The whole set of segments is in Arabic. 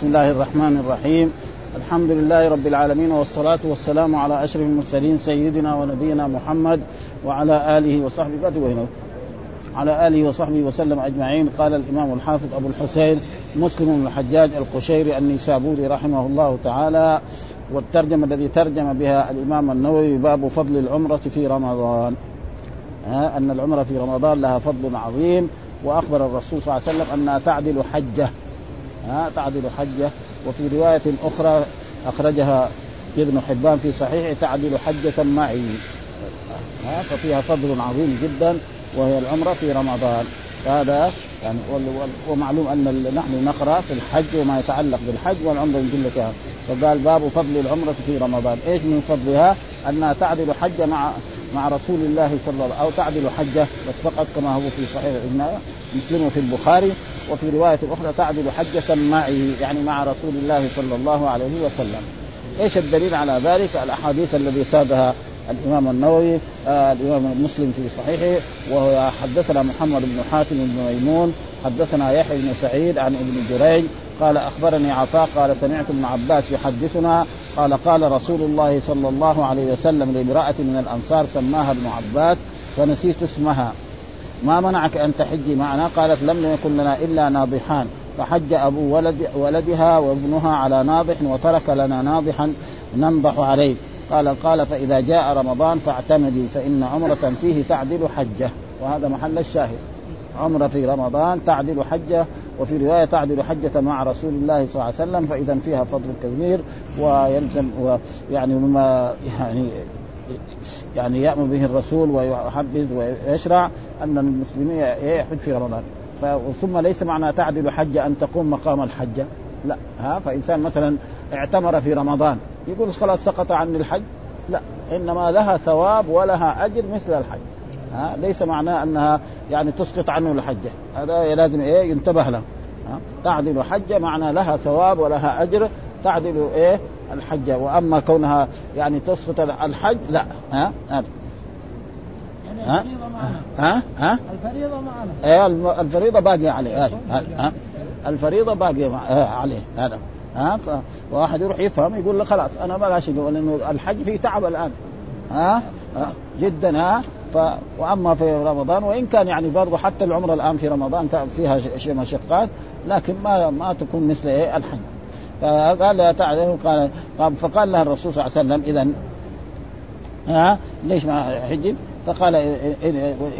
بسم الله الرحمن الرحيم. الحمد لله رب العالمين، والصلاة والسلام على أشرف المرسلين سيدنا ونبينا محمد وعلى آله وصحبه أجمعين أجمعين. قال الإمام الحافظ أبو الحسين مسلم الحجاج القشيري النسابوري رحمه الله تعالى، والترجمة الذي ترجم بها الإمام النووي باب فضل العمرة في رمضان، أن العمرة في رمضان لها فضل عظيم، وأخبر الرسول صلى الله عليه وسلم أنها تعدل حجة، وفي رواية أخرى أخرجها ابن حبان في صحيحه تعدل حجة معي، ففيها فضل عظيم جدا وهي العمرة في رمضان. هذا يعني ومعلوم أن نحن نقرأ في الحج وما يتعلق بالحج والعمرة من جلتها، فقال باب فضل العمرة في رمضان. إيش من فضلها؟ أنها تعدل حجة مع رسول الله صلى الله عليه وسلم، أو تعدل حجة بس فقط كما هو في صحيح مسلم وفي البخاري، وفي رواية أخرى تعدل حجة معي، يعني مع رسول الله صلى الله عليه وسلم. إيش الدليل على ذلك؟ الأحاديث الذي سادها الإمام النووي الإمام مسلم في صحيحه، وهو حدثنا محمد بن حاتم بن ميمون حدثنا يحيى بن سعيد عن ابن جريج قال أخبرني عطاء قال سمعت ابن عباس يحدثنا قال قال رسول الله صلى الله عليه وسلم لامرأة من الأنصار سماها ابن عباس فنسيت اسمها، ما منعك أن تحجي معنا؟ قالت لم يكن لنا إلا ناضحان، فحج أبو ولدها وابنها على ناضح وترك لنا ناضحا ننضح عليه. قال فإذا جاء رمضان فاعتمدي فإن عمرة فيه تعدل حجة. وهذا محل الشاهد، عمرة في رمضان تعدل حجة، وفي رواية تعدل حجة مع رسول الله صلى الله عليه وسلم، فإذا فيها فضل كبير، ويلزم يعني مما يعني يأمر به الرسول ويحبذ ويشرع أن المسلمين يحج في رمضان. ثم ليس معنى تعدل حجة أن تقوم مقام الحجة، لا. فإنسان مثلا اعتمر في رمضان يقول خلاص سقط عن الحج، لا، إنما لها ثواب ولها أجر مثل الحج. ليس معناه أنها يعني تسقط عنه الحجة، هذا لازم ينتبه له. تعدل حجة معنى لها ثواب ولها أجر تعدل الحجة، وأما كونها يعني تسقط الحج لا. الفريضة معنا. الفريضة معنا. الفريضة باقية عليه. الفريضة باقية عليه هذا. واحد يروح يفهم يقول له خلاص أنا ما لا شيء، لأنه الحج فيه تعب الآن. جدا. وأما في رمضان، وإن كان يعني برضو حتى العمرة الآن في رمضان فيها شيء مشقات، لكن ما تكون مثل الحج. فقال لها الرسول صلى الله عليه وسلم إذن ليش ما حجب؟ فقال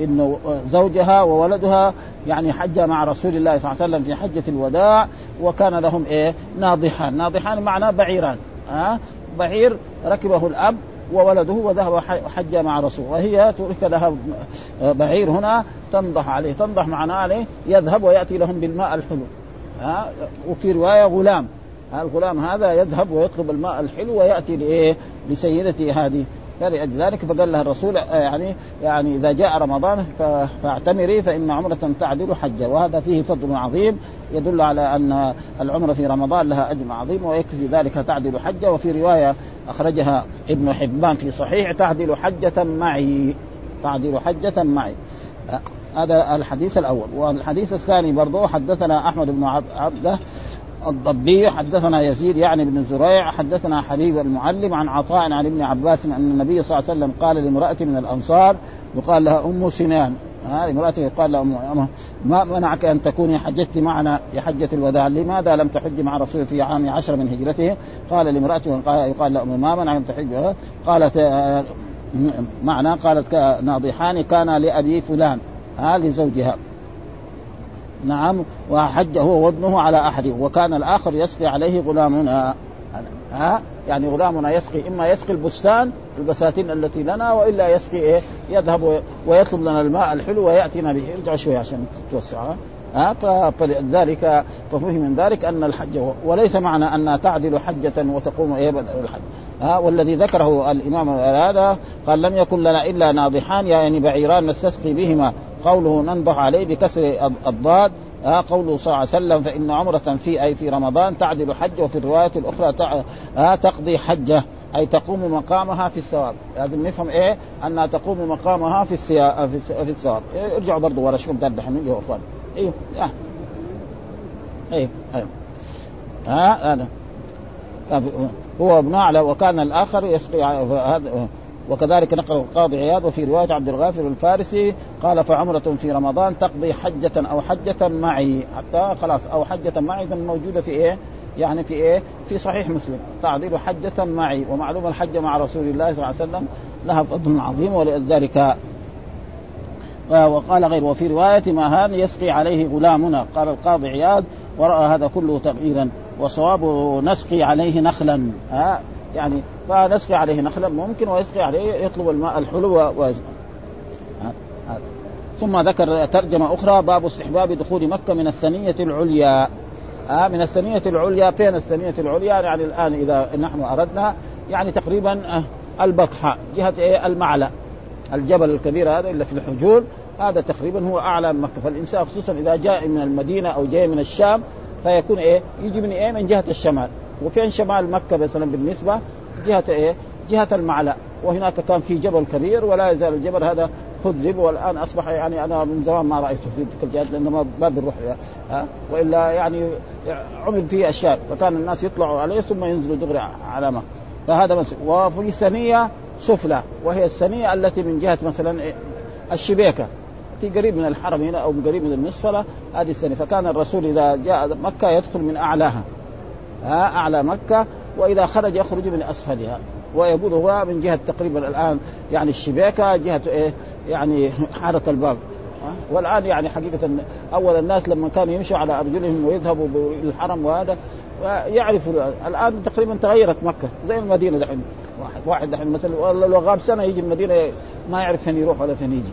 إنه زوجها وولدها يعني حج مع رسول الله صلى الله عليه وسلم في حجة الوداع، وكان لهم ناضحان. ناضحان معناه بعيران، بعير ركبه الأب وولده وذهب حج مع رسول، وهي ترك لها بعير هنا تنضح عليه. تنضح معناه عليه يذهب ويأتي لهم بالماء الحلو. وفي رواية غلام، الغلام هذا يذهب ويطلب الماء الحلو ويأتي لسيدتي هذه. لأجل ذلك فقال لها الرسول يعني إذا جاء رمضان فاعتمري فإن عمرة تعدل حجة. وهذا فيه فضل عظيم يدل على أن العمرة في رمضان لها أجر عظيم، ويكفي ذلك تعدل حجة. وفي رواية أخرجها ابن حبان في صحيح تعدل حجة معي، هذا الحديث الأول. والحديث الثاني برضو حدثنا أحمد بن عبده الطبيه حدثنا يزيد يعني بن زريع حدثنا حبيب المعلم عن عطاء عن ابن عباس أن النبي صلى الله عليه وسلم قال لامرأة من الأنصار يقال لها ام سنان، امرأته قال لها ما منعك أن تكوني حجت معنا في حجة الوداع؟ لماذا لم تحج مع رسول في عام 10 من هجرته؟ قال لامرأته يقال لها ما منعك أن تحج؟ قالت معنا، قالت ناضحان كان لأبي فلان، لزوجها، نعم، وحج هو وابنه على أحد، وكان الآخر يسقي عليه غلامنا. يعني غلامنا يسقي، إما يسقي البستان البساتين التي لنا، وإلا يسقي يذهب ويطلب لنا الماء الحلو ويأتينا به. ارجع شوي عشان تتوسع. فلذلك ففهم من ذلك أن الحج وليس معنى أنها تعدل حجة وتقوم الحج. والذي ذكره الإمام هذا قال لم يكن لنا إلا ناضحان، يعني بعيران نستسقي بهما. قوله ننضح عليه بكسر الضاد، قوله صلى الله عليه وسلم فإن عمرة في أي في رمضان تعدل حجة. وفي الرواية الأخرى تقضي حجة، أي تقوم مقامها في الثواب. لازم نفهم أنها تقوم مقامها في الثواب. ارجعوا برضو ورا شوف دردحين يا أخوان. هذا هو ابن أعلى وكان الآخر يسقي. وكذلك نقل القاضي عياض وفي رواية عبد الغافر الفارسي قال فعمرة في رمضان تقضي حجة أو حجة معي حتى خلاص أو حجة معي موجودة في إيه يعني في إيه في صحيح مسلم تعديل حجة معي. ومعلوم الحجة مع رسول الله صلى الله عليه وسلم لها فضل عظيم ولذلك. وقال غير وفي رواية ما هان يسقي عليه غلامنا قال القاضي عياض ورأى هذا كله تغييرا وصواب نسقي عليه نخلا يعني فنسقي عليه نخلا ممكن ويسقي عليه يطلب الماء الحلو ويزن. ثم ذكر ترجمة أخرى باب استحباب دخول مكة من الثنية العليا من الثنية العليا فين الثنية العليا يعني الآن إذا نحن أردنا يعني تقريبا البطحاء جهة المعلى الجبل الكبير هذا اللي في الحجول هذا تقريبا هو أعلى مكة. فالإنسان خصوصا إذا جاء من المدينة أو جاء من الشام فيكون يجي من من جهة الشمال وفين شمال مكة مثلا بالنسبة جهة جهة المعلى وهناك كان في جبل كبير ولا يزال الجبل هذا خضر والآن أصبح يعني أنا من زمان ما رأيته في تلك الجهات لأنه ما بنروح وإلا يعني عمل فيه أشياء فكان الناس يطلعوا عليه ثم ينزلوا دغري على مكة. فهذا وفي ثنية سفلى وهي الثنية التي من جهة مثلا الشبيكة قريب من الحرم هنا أو قريب من المسفلة هذه الثانية. فكان الرسول إذا جاء مكة يدخل من أعلاها أعلى مكة وإذا خرج يخرج من أسفلها ويقول هو من جهة تقريبا الآن يعني الشباكة جهة يعني حارة الباب والآن يعني حقيقة أول الناس لما كانوا يمشوا على أرجلهم ويذهبوا للحرم وهذا يعرفوا الآن تقريبا تغيرت مكة زي المدينة دحين واحد دحين مثلا لو غاب سنة يجي المدينة ما يعرف فين يروح ولا فين يجي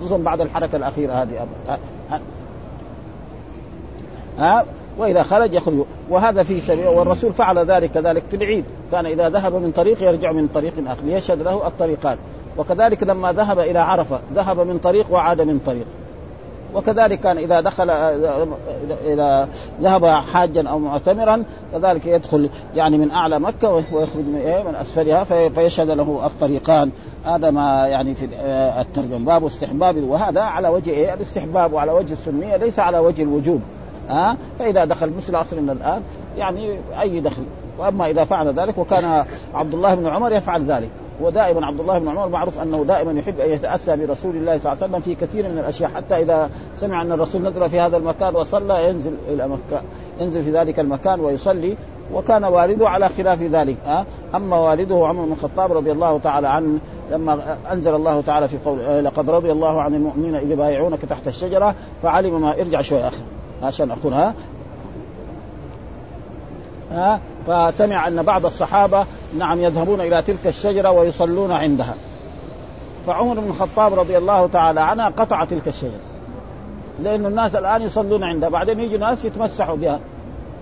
خصوصا بعد الحركة الأخيرة هذه وإذا خرج يخرج وهذا في سبيل. والرسول فعل ذلك كذلك في العيد كان إذا ذهب من طريق يرجع من طريق آخر ليشهد له الطريقات. وكذلك لما ذهب إلى عرفة ذهب من طريق وعاد من طريق. وكذلك كان إذا دخل إلى ذهب حاجا أو معتمرا كذلك يدخل يعني من أعلى مكة ويخرج من أسفلها فيشهد له الطريقان. هذا ما يعني في الترجمة باب استحباب وهذا على وجه الاستحباب وعلى وجه السنية ليس على وجه الوجوب فإذا دخل مثل عصرنا الآن يعني أي دخل. وأما إذا فعل ذلك وكان عبد الله بن عمر يفعل ذلك ودائما عبد الله بن عمر معروف أنه دائما يحب أن يتأسى برسول الله صلى الله عليه وسلم في كثير من الأشياء حتى إذا سمع أن الرسول نزل في هذا المكان وصلى ينزل إلى مكة ينزل في ذلك المكان ويصلي. وكان والده على خلاف ذلك أما والده عمر بن الخطاب رضي الله تعالى عنه لما أنزل الله تعالى في قول لقد رضي الله عن المؤمنين إذ بايعونك تحت الشجرة فعلم ما ارجع شوي آخر عشان أخونها فسمع أن بعض الصحابة نعم يذهبون إلى تلك الشجرة ويصلون عندها فعمر بن الخطاب رضي الله تعالى عنه قطع تلك الشجرة لأن الناس الآن يصلون عندها بعدين يجي ناس يتمسحوا بها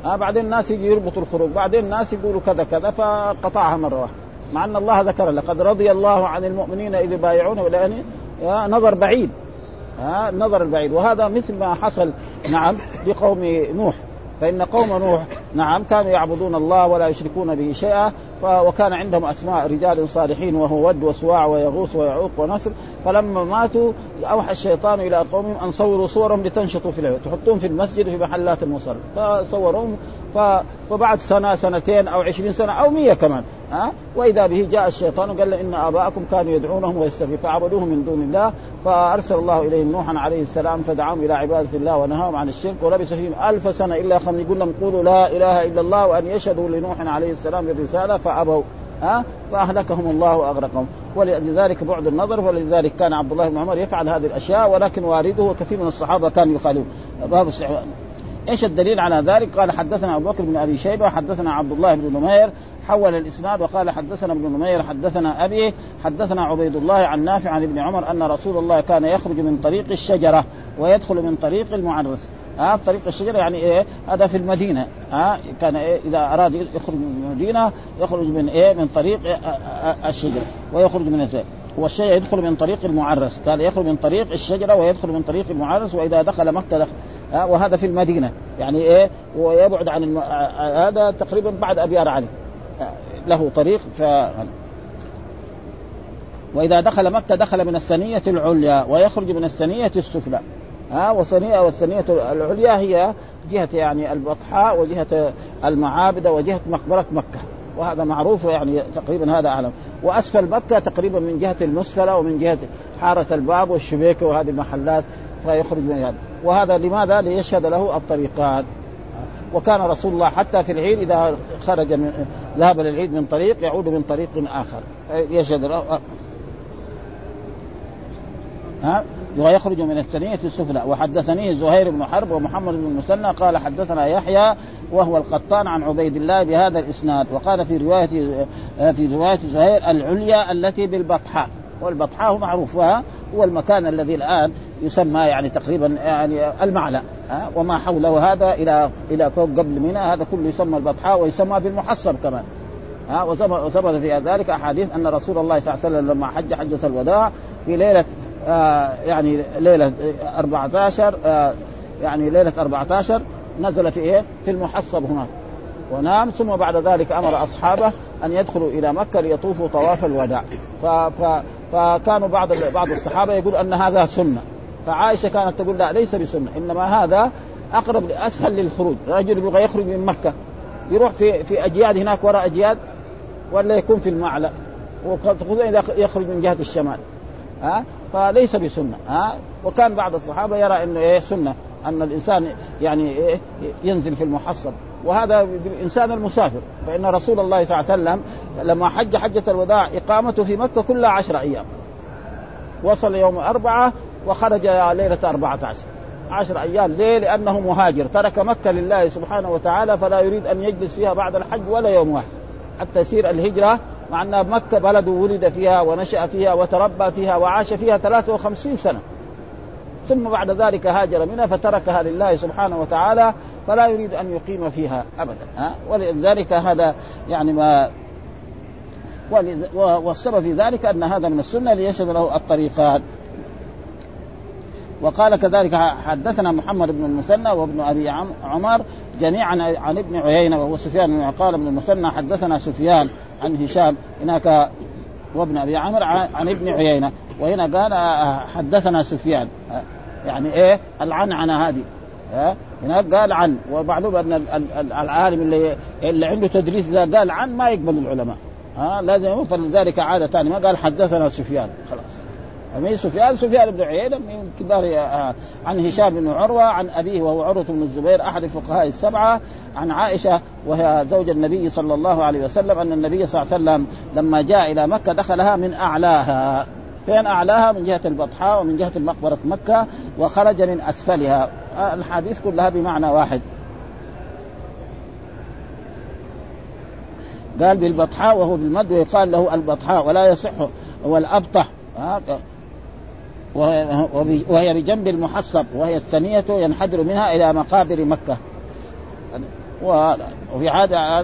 بعدين الناس يجي يربطوا الخروج بعدين الناس يقولوا كذا كذا فقطعها مرة واحدة مع أن الله ذكر لقد رضي الله عن المؤمنين إذ بايعونه لأن نظر بعيد نظر بعيد. وهذا مثل ما حصل نعم لقوم نوح فإن قوم نوح نعم كانوا يعبدون الله ولا يشركون به شيئا وكان عندهم أسماء رجال صالحين وهو ود وسواع ويغوث ويعوق ونصر. فلما ماتوا أوحى الشيطان إلى قومهم أن صوروا صورهم لتنشطوا في العيد تحطون في المسجد في محلات المصلى فصورهم وبعد سنة سنتين أو 20 سنة أو 100 كمان وإذا به جاء الشيطان وقال إن آباءكم كانوا يدعونهم ويستغيثون فعبدوهم من دون الله فأرسل الله إليهم نوحا عليه السلام فدعاهم إلى عبادة الله ونهاهم عن الشرك ولبث فيهم 1000 سنة إلا 5 يقول لهم قولوا لا إله إلا الله وأن يشهدوا لنوح عليه السلام بالرسالة فأبوا فأهلكهم الله وأغرقهم. ولذلك بعد النظر ولذلك كان عبد الله بن عمر يفعل هذه الأشياء ولكن والده وكثير من الصحابة كانوا يخالفون. إيش الدليل على ذلك؟ قال حدثنا أبو بكر بن أبي شيبة حدثنا عبد الله بن نمير حول الإسناد وقال حدثنا ابن نمير حدثنا أبي حدثنا عبيد الله عن نافع عن ابن عمر أن رسول الله كان يخرج من طريق الشجرة ويدخل من طريق المعرس طريق الشجرة يعني هذا في المدينة كان إذا أراد يخرج من المدينة يخرج من من طريق الشجرة ويخرج من الشجرة والشيء يدخل من طريق المعرس كان يخرج من طريق الشجرة ويدخل من طريق المعرس وإذا دخل مكة دخل وهذا في المدينة يعني ويبعد عن هذا تقريبا بعد أبيار علي له طريق وإذا دخل مكة دخل من الثنية العليا ويخرج من الثنية السفلى والثنية العليا هي جهة يعني البطحاء وجهة المعابد وجهة مقبرة مكة، وهذا معروف يعني تقريبا هذا أعلم. وأسفل مكة تقريبا من جهة المسفلة ومن جهة حارة الباب والشبيكة وهذه المحلات فيخرج من هذا. وهذا لماذا؟ ليشهد له الطريقان. وكان رسول الله حتى في العيد إذا خرج من ذهب للعيد من طريق يعود من طريق آخر يشهد له ويخرج من الثنية السفلى. وحدثني زهير بن حرب ومحمد بن المثنى قال حدثنا يحيى وهو القطان عن عبيد الله بهذا الإسناد. وقال في رواية زهير العليا التي بالبطحاء، والبطحاء معروفها هو المكان الذي الآن يسمى يعني تقريبا يعني المعلى وما حوله هذا إلى فوق قبل منى، هذا كله يسمى البطحاء ويسمى بالمحصب كمان. وثبت في ذلك أحاديث أن رسول الله صلى الله عليه وسلم لما حج حجة الوداع في ليلة يعني ليلة 14 يعني ليلة 14 نزل في إيه في المحصب هناك ونام، ثم بعد ذلك أمر أصحابه أن يدخلوا إلى مكة ليطوفوا طواف الوداع. فكانوا بعض الصحابة يقول أن هذا سنة، فعائشة كانت تقول لا ليس بسنة، إنما هذا أقرب أسهل للخروج. رجل يبغى يخرج من مكة يروح في أجياد هناك وراء أجياد، ولا يكون في المعلى، وخصوصا إذا يخرج من جهة الشمال فليس بسنة. وكان بعض الصحابة يرى إنه سنة أن الإنسان يعني ينزل في المحصب، وهذا بالإنسان المسافر، فإن رسول الله صلى الله عليه وسلم لما حج حجة الوداع إقامته في مكة كلها 10 أيام، وصل يوم 4 وخرج ليلة 14، 10 أيام. ليه؟ لأنه مهاجر ترك مكة لله سبحانه وتعالى، فلا يريد أن يجلس فيها بعد الحج ولا يوم واحد حتى يصير الهجرة، مع أن مكة بلد ولد فيها ونشأ فيها وتربى فيها وعاش فيها 53 سنة، ثم بعد ذلك هاجر منها فتركها لله سبحانه وتعالى، فلا يريد أن يقيم فيها أبدا. ولذلك هذا يعني ما والسبب في ذلك أن هذا من السنة ليشهد له الطريقان. وقال كذلك حدثنا محمد بن المثنى وابن أبي عمر جميعا عن ابن عيينة وهو سفيان، قال ابن المثنى حدثنا سفيان عن هشام هناك وابن أبي عمر عن ابن عيينة، وهنا قال حدثنا سفيان يعني إيه العنعنة هذه هناك قال عن. ومعلوم أن العالم اللي عنده تدريس إذا قال عن ما يقبل العلماء لازم، فلذلك عادة ثانية ما قال حدثنا سفيان خلاص. أمير سفيان بن عيينة من كبار عن هشام بن عروة عن أبيه وهو عروة بن الزبير أحد الفقهاء السبعة عن عائشة وهي زوج النبي صلى الله عليه وسلم أن النبي صلى الله عليه وسلم لما جاء إلى مكة دخلها من أعلاها. فين أعلاها؟ من جهة البطحاء ومن جهة مقبرة مكة، وخرج من أسفلها. الحديث كلها بمعنى واحد. قال بالبطحاء وهو بالمد ويقال له البطحاء ولا يصح هو الأبطح، وهي بجنب المحصب، وهي الثانية ينحدر منها إلى مقابر مكة. وفي عادة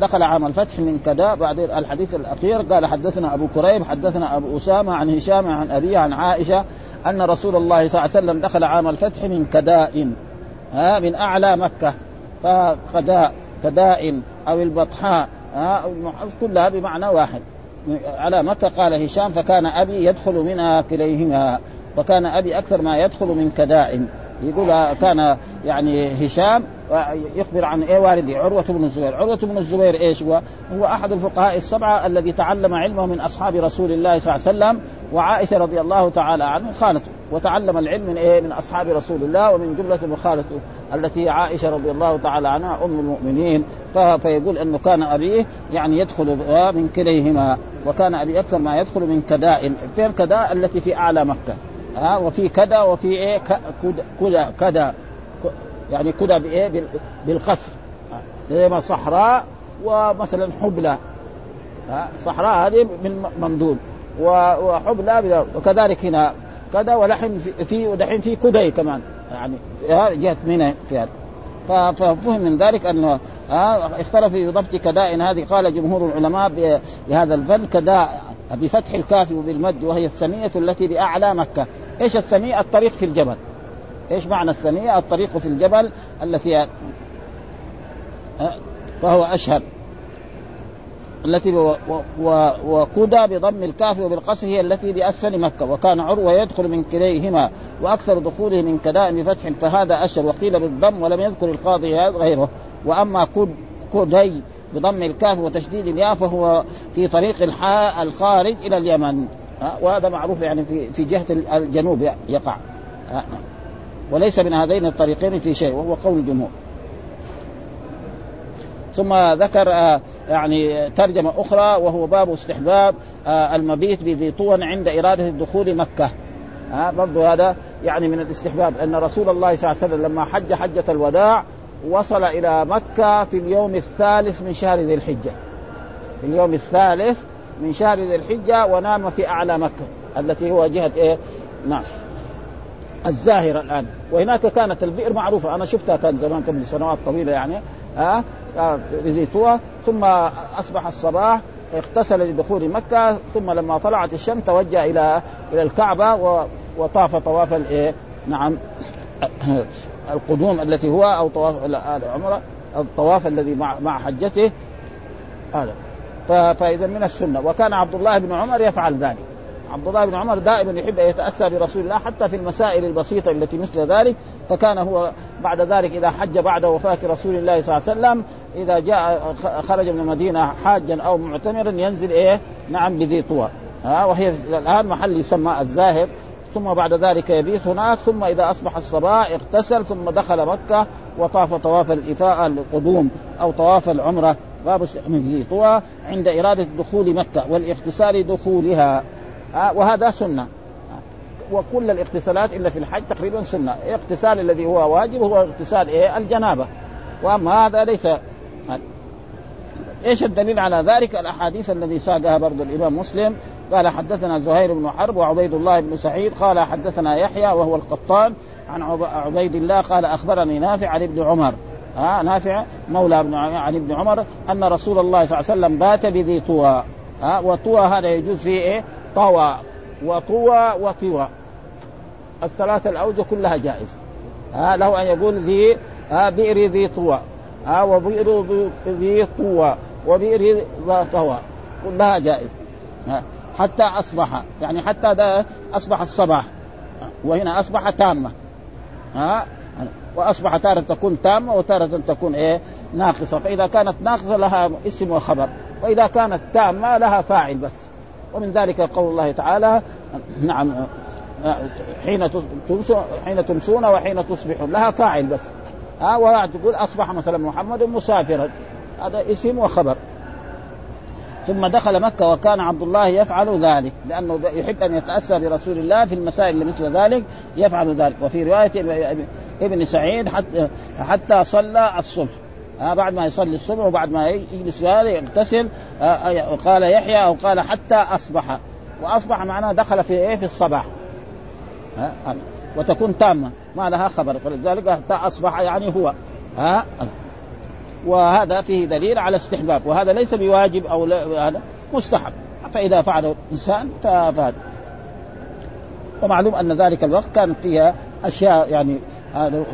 دخل عام الفتح من كداء. بعد الحديث الأخير قال حدثنا أبو كريب حدثنا أبو أسامة عن هشام عن أبي عن عائشة أن رسول الله صلى الله عليه وسلم دخل عام الفتح من كداء من أعلى مكة. فكداء كداء أو البطحاء أو المحصب كلها بمعنى واحد على مكة. قال هشام فكان أبي يدخل منها كليهما، وكان أبي أكثر ما يدخل من كداء. يقول كان يعني هشام يخبر عن والدي عروة بن الزبير. عروة بن الزبير إيش هو أحد الفقهاء السبعة الذي تعلم علمه من أصحاب رسول الله صلى الله عليه وسلم، وعائشة رضي الله تعالى عنه خالته، وتعلم العلم من من أصحاب رسول الله، ومن جملة خالته التي عائشة رضي الله تعالى عنها أم المؤمنين. فيقول أنه كان أبيه يعني يدخل من كليهما، وكان أبي أكثر ما يدخل من كداء. فين كداء؟ التي في أعلى مكة. وفي كدا وفي إيه كدا كدا يعني كدا بإيه بالقصر زي ما صحراء، ومثلا حبلة صحراء هذه من ممدود وحبلة، وكذلك هنا كدا ولحم في ودحين في كدي كمان يعني جهة منى فيها. ففهم من ذلك أنه اختلف في ضبط كداء هذه. قال جمهور العلماء بهذا الفن كداء بفتح الكاف وبالمد، وهي الثنية التي بأعلى مكة. إيش الثنية؟ الطريق في الجبل. إيش معنى الثنية؟ الطريق في الجبل التي فهو أشهر. التي وكدى بضم الكاف وبالقصر هي التي بأسفل مكة. وكان عروة يدخل من كليهما وأكثر دخوله من كداء بفتح فهذا أشهر. وقيل بالضم ولم يذكر القاضي عياض غيره. وأما كدي بضم الكاف وتشديد الياء فهو في طريق الحاء الخارج إلى اليمن، وهذا معروف يعني في جهة الجنوب يقع، وليس من هذين الطريقين في شيء وهو قول الجمهور. ثم ذكر يعني ترجمة أخرى وهو باب استحباب المبيت بذي طوى عند إرادة الدخول مكة. برضو هذا يعني من الاستحباب، أن رسول الله صلى الله عليه وسلم لما حج حجة الوداع وصل إلى مكة في اليوم الثالث من شهر ذي الحجة، في اليوم الثالث من شهر ذي الحجة، ونام في أعلى مكة التي هو جهة إيه؟ نعم الزاهرة الآن. وهناك كانت البئر معروفة، أنا شفتها كان زمان قبل سنوات طويلة يعني ذي طوى. ثم أصبح الصباح اغتسل لدخول مكة، ثم لما طلعت الشمس توجه إلى الكعبة وطاف طواف الإيه؟ نعم القدوم التي هو أو طواف العمرة، الطواف الذي مع حجته هذا. فإذا من السنة، وكان عبد الله بن عمر يفعل ذلك. عبد الله بن عمر دائما يحب أن يتأسى برسول الله حتى في المسائل البسيطة التي مثل ذلك، فكان هو بعد ذلك إذا حج بعد وفاة رسول الله صلى الله عليه وسلم إذا جاء خرج من المدينة حاجا أو معتمرا ينزل إيه نعم بذي طوى، وهي الآن محل يسمى الزاهر. ثم بعد ذلك يبيت هناك، ثم إذا أصبح الصباح اغتسل ثم دخل مكة وطاف طواف الإفاءة القدوم أو طواف العمرة. باب من ذي طوى عند إرادة دخول مكة والاغتسال دخولها، وهذا سنة. وكل الاغتسالات إلا في الحج تقريبا سنة. اغتسال الذي هو واجب هو اغتسال الجنابة، وأما هذا ليس. إيش الدليل على ذلك؟ الأحاديث الذي ساقها برضو الإمام مسلم. قال حدثنا زهير بن حرب وعبيد الله بن سعيد قال حدثنا يحيى وهو القطان عن عبيد الله قال أخبرني نافع عن ابن عمر، نافع مولى عن ابن عمر، أن رسول الله صلى الله عليه وسلم بات بذي طوى. وطوى هذا يجوز فيه طوى وطوى وطوى، الثلاثة الأوجه كلها جائزة. له أن يقول ذي بئر ذي طوى وبئر ذي طوى وبئر ذي طوى، كلها جائزة. حتى أصبح يعني حتى ده أصبح الصباح، وهنا أصبح تامة، وأصبح تارة تكون تامة وتارة تكون ناقصة. فإذا كانت ناقصة لها اسم وخبر، وإذا كانت تامة لها فاعل بس. ومن ذلك قول الله تعالى نعم حين تمسون وحين تصبحون، لها فاعل بس. ولا تقول أصبح مثلا محمد مسافرا، هذا اسم وخبر. ثم دخل مكة، وكان عبد الله يفعل ذلك لأنه يحب أن يتأسى برسول الله في المسائل مثل ذلك، يفعل ذلك. وفي رواية ابن سعيد حتى صلى الصبح، بعد ما يصلي الصبح وبعد ما يجلس يغتسل. قال يحيى أو قال حتى أصبح، وأصبح معناه دخل في في الصباح، وتكون تامة ما لها خبر، ولذلك حتى أصبح يعني هو. وهذا فيه دليل على استحباب، وهذا ليس بواجب أو هذا مستحب، فإذا فعله الإنسان فهذا. ومعلوم أن ذلك الوقت كان فيها أشياء يعني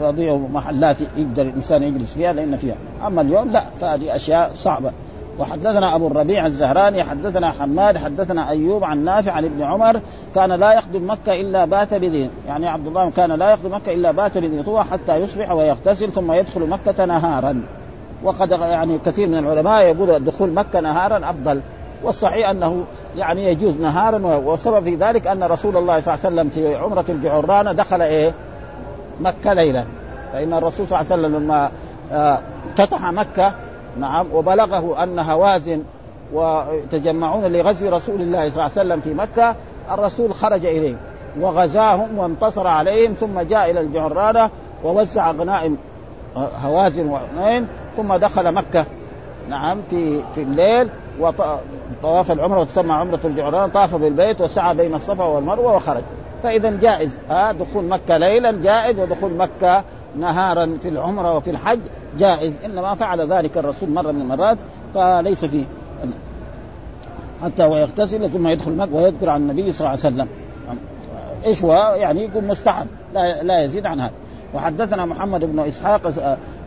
وضيع محلات يقدر الإنسان يجلس فيها لأن فيها، أما اليوم لا، فهذه أشياء صعبة. وحدثنا أبو الربيع الزهراني حدثنا حماد حدثنا أيوب عن نافع عن ابن عمر كان لا يقدم مكة إلا بات بذي، يعني عبد الله كان لا يقدم مكة إلا بات بذي طوى حتى يصبح ويغتسل ثم يدخل مكة نهارا. وقد يعني كثير من العلماء يقول الدخول مكة نهارا أفضل، والصحيح أنه يعني يجوز نهارا. وسبب في ذلك أن رسول الله صلى الله عليه وسلم في عمرة الجعرانة دخل مكة ليلا، فإن الرسول صلى الله عليه وسلم لما فتح مكة نعم وبلغه أن هوازن وتجمعون لغزو رسول الله صلى الله عليه وسلم في مكة، الرسول خرج إليهم وغزاهم وانتصر عليهم، ثم جاء إلى الجعرانة ووزع غنائم هوازن وعنين، ثم دخل مكة نعم في الليل وطواف العمرة، وتسمى عمرة الجعرانة، طاف بالبيت وسعى بين الصفا والمروة وخرج. فإذا جائز دخول مكة ليلا جائز، ودخول مكة نهارا في العمرة وفي الحج جائز، إنما فعل ذلك الرسول مرة من المرات فليس فيه حتى ويغتسل ثم يدخل مكة. ويذكر عن النبي صلى الله عليه وسلم إيش هو يعني يكون مستحب لا يزيد عن هذا. وحدثنا محمد بن إسحاق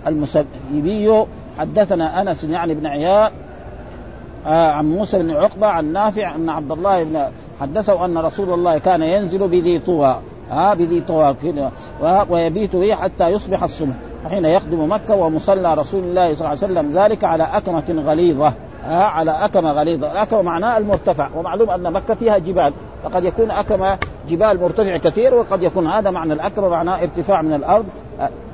المسيبي حدثنا أنس يعني بن عياء عن موسى بن عقبة عن نافع أن عبد الله بن حدثه أن رسول الله كان ينزل بذي طوى بذي طوى ويبيت به حتى يصبح الصبح حين يقدم مكة، ومصلى رسول الله صلى الله عليه وسلم ذلك على أكمة غليظة على أكمة غليظة. الأكمة معناه المرتفع، ومعلوم أن مكة فيها جبال، فقد يكون أكمة جبال مرتفع كثير، وقد يكون هذا معنى الأكمة معناه ارتفاع من الأرض.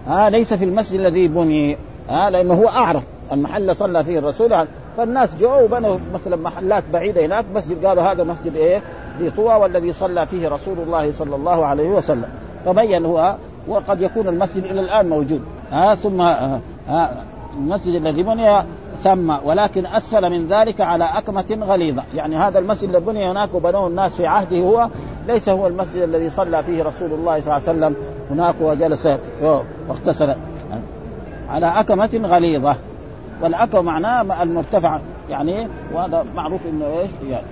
ليس في المسجد الذي بني لأنه هو أعرف المحل صلى فيه الرسول، فالناس جاءوا وبنوا مثلا محلات بعيدة هناك مسجد، قالوا هذا مسجد ذي طوى والذي صلى فيه رسول الله صلى الله عليه وسلم. تبين هو، وقد يكون المسجد إلى الآن موجود ثم المسجد الذي بني ثم، ولكن أسفل من ذلك على أكمة غليظة. يعني هذا المسجد الذي بني هناك وبنوه الناس في عهده هو ليس هو المسجد الذي صلى فيه رسول الله صلى الله عليه وسلم هناك وجلس واغتسل، على أكمة غليظة. والأكمة معناه المرتفع، يعني وهذا معروف إنه إيش يعني.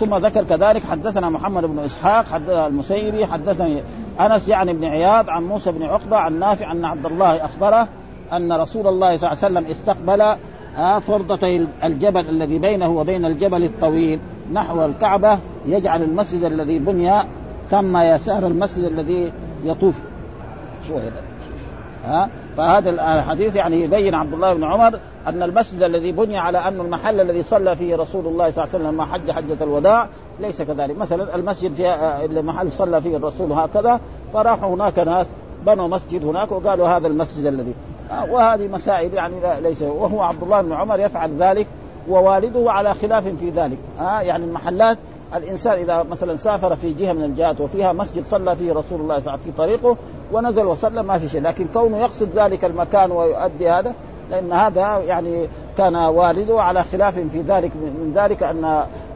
ثم ذكر كذلك حدثنا محمد بن إسحاق حدثنا المسيري حدثنا أنس يعني بن عياض عن موسى بن عقبة عن نافع أن عبد الله أخبره أن رسول الله صلى الله عليه وسلم استقبل فرضتي الجبل الذي بينه وبين الجبل الطويل نحو الكعبة، يجعل المسجد الذي بني ثم يسار المسجد الذي يطوف. شو هذا؟ فهذا الحديث يعني يبين عبد الله بن عمر أن المسجد الذي بني على أن المحل الذي صلى فيه رسول الله صلى الله عليه وسلم حج حجة الوداع ليس كذلك. مثلا المسجد في محل صلى فيه الرسول هكذا، فراحوا هناك ناس بنوا مسجد هناك وقالوا هذا المسجد الذي، وهذه مسائل يعني ليس. وهو عبد الله بن عمر يفعل ذلك ووالده على خلاف في ذلك. يعني المحلات الإنسان إذا مثلا سافر في جهة من الجهات وفيها مسجد صلى فيه رسول الله صلى الله عليه وسلم في طريقه ونزل وصلى ما في شيء، لكن كونه يقصد ذلك المكان ويؤدي هذا، لأن هذا يعني كان والده على خلاف في ذلك من ذلك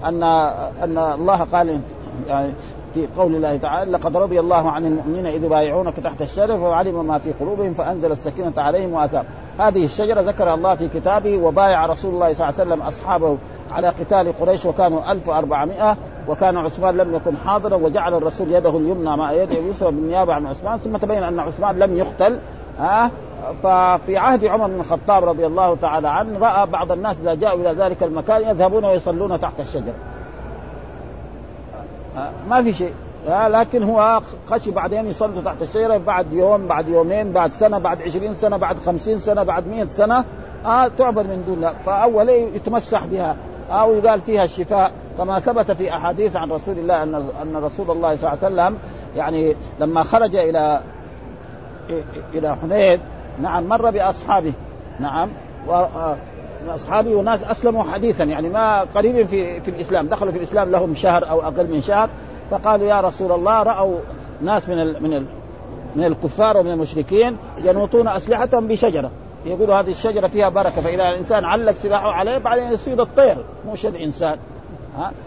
أن الله قال يعني في قول الله تعالى لقد رضي الله عن المؤمنين إذ بايعونك تحت الشجرة وعلم ما في قلوبهم فأنزل السكينة عليهم وأثابهم. هذه الشجرة ذكر الله في كتابه، وبايع رسول الله صلى الله عليه وسلم أصحابه على قتال قريش وكانوا 1400، وكان عثمان لم يكن حاضرا، وجعل الرسول يده اليمنى مع يده اليسرى بالنيابة عن عثمان. ثم تبين أن عثمان لم يقتل. ففي عهد عمر بن الخطاب رضي الله تعالى عنه رأى بعض الناس إذا جاءوا إلى ذلك المكان يذهبون ويصلون تحت الشجرة ما في شيء، لكن هو خشي بعدين يصلوا تحت الشجرة بعد يوم بعد يومين بعد سنة بعد 20 سنة بعد 50 سنة بعد 100 سنة تعبر من دون الله. فأول يتمسح بها أو يقال فيها الشفاء، كما ثبت في أحاديث عن رسول الله أن رسول الله صلى الله عليه وسلم يعني لما خرج إلى حنين نعم مر بأصحابه نعم أصحابي وناس أسلموا حديثا يعني ما قريب في الإسلام، دخلوا في الإسلام لهم شهر أو أقل من شهر، فقالوا يا رسول الله رأوا ناس من الكفار ومن المشركين ينوطون أسلحتهم بشجرة، يقولوا هذه الشجرة فيها بركة، فإذا الإنسان علق سلاحه عليه بعدين يصيد الطير مش الإنسان.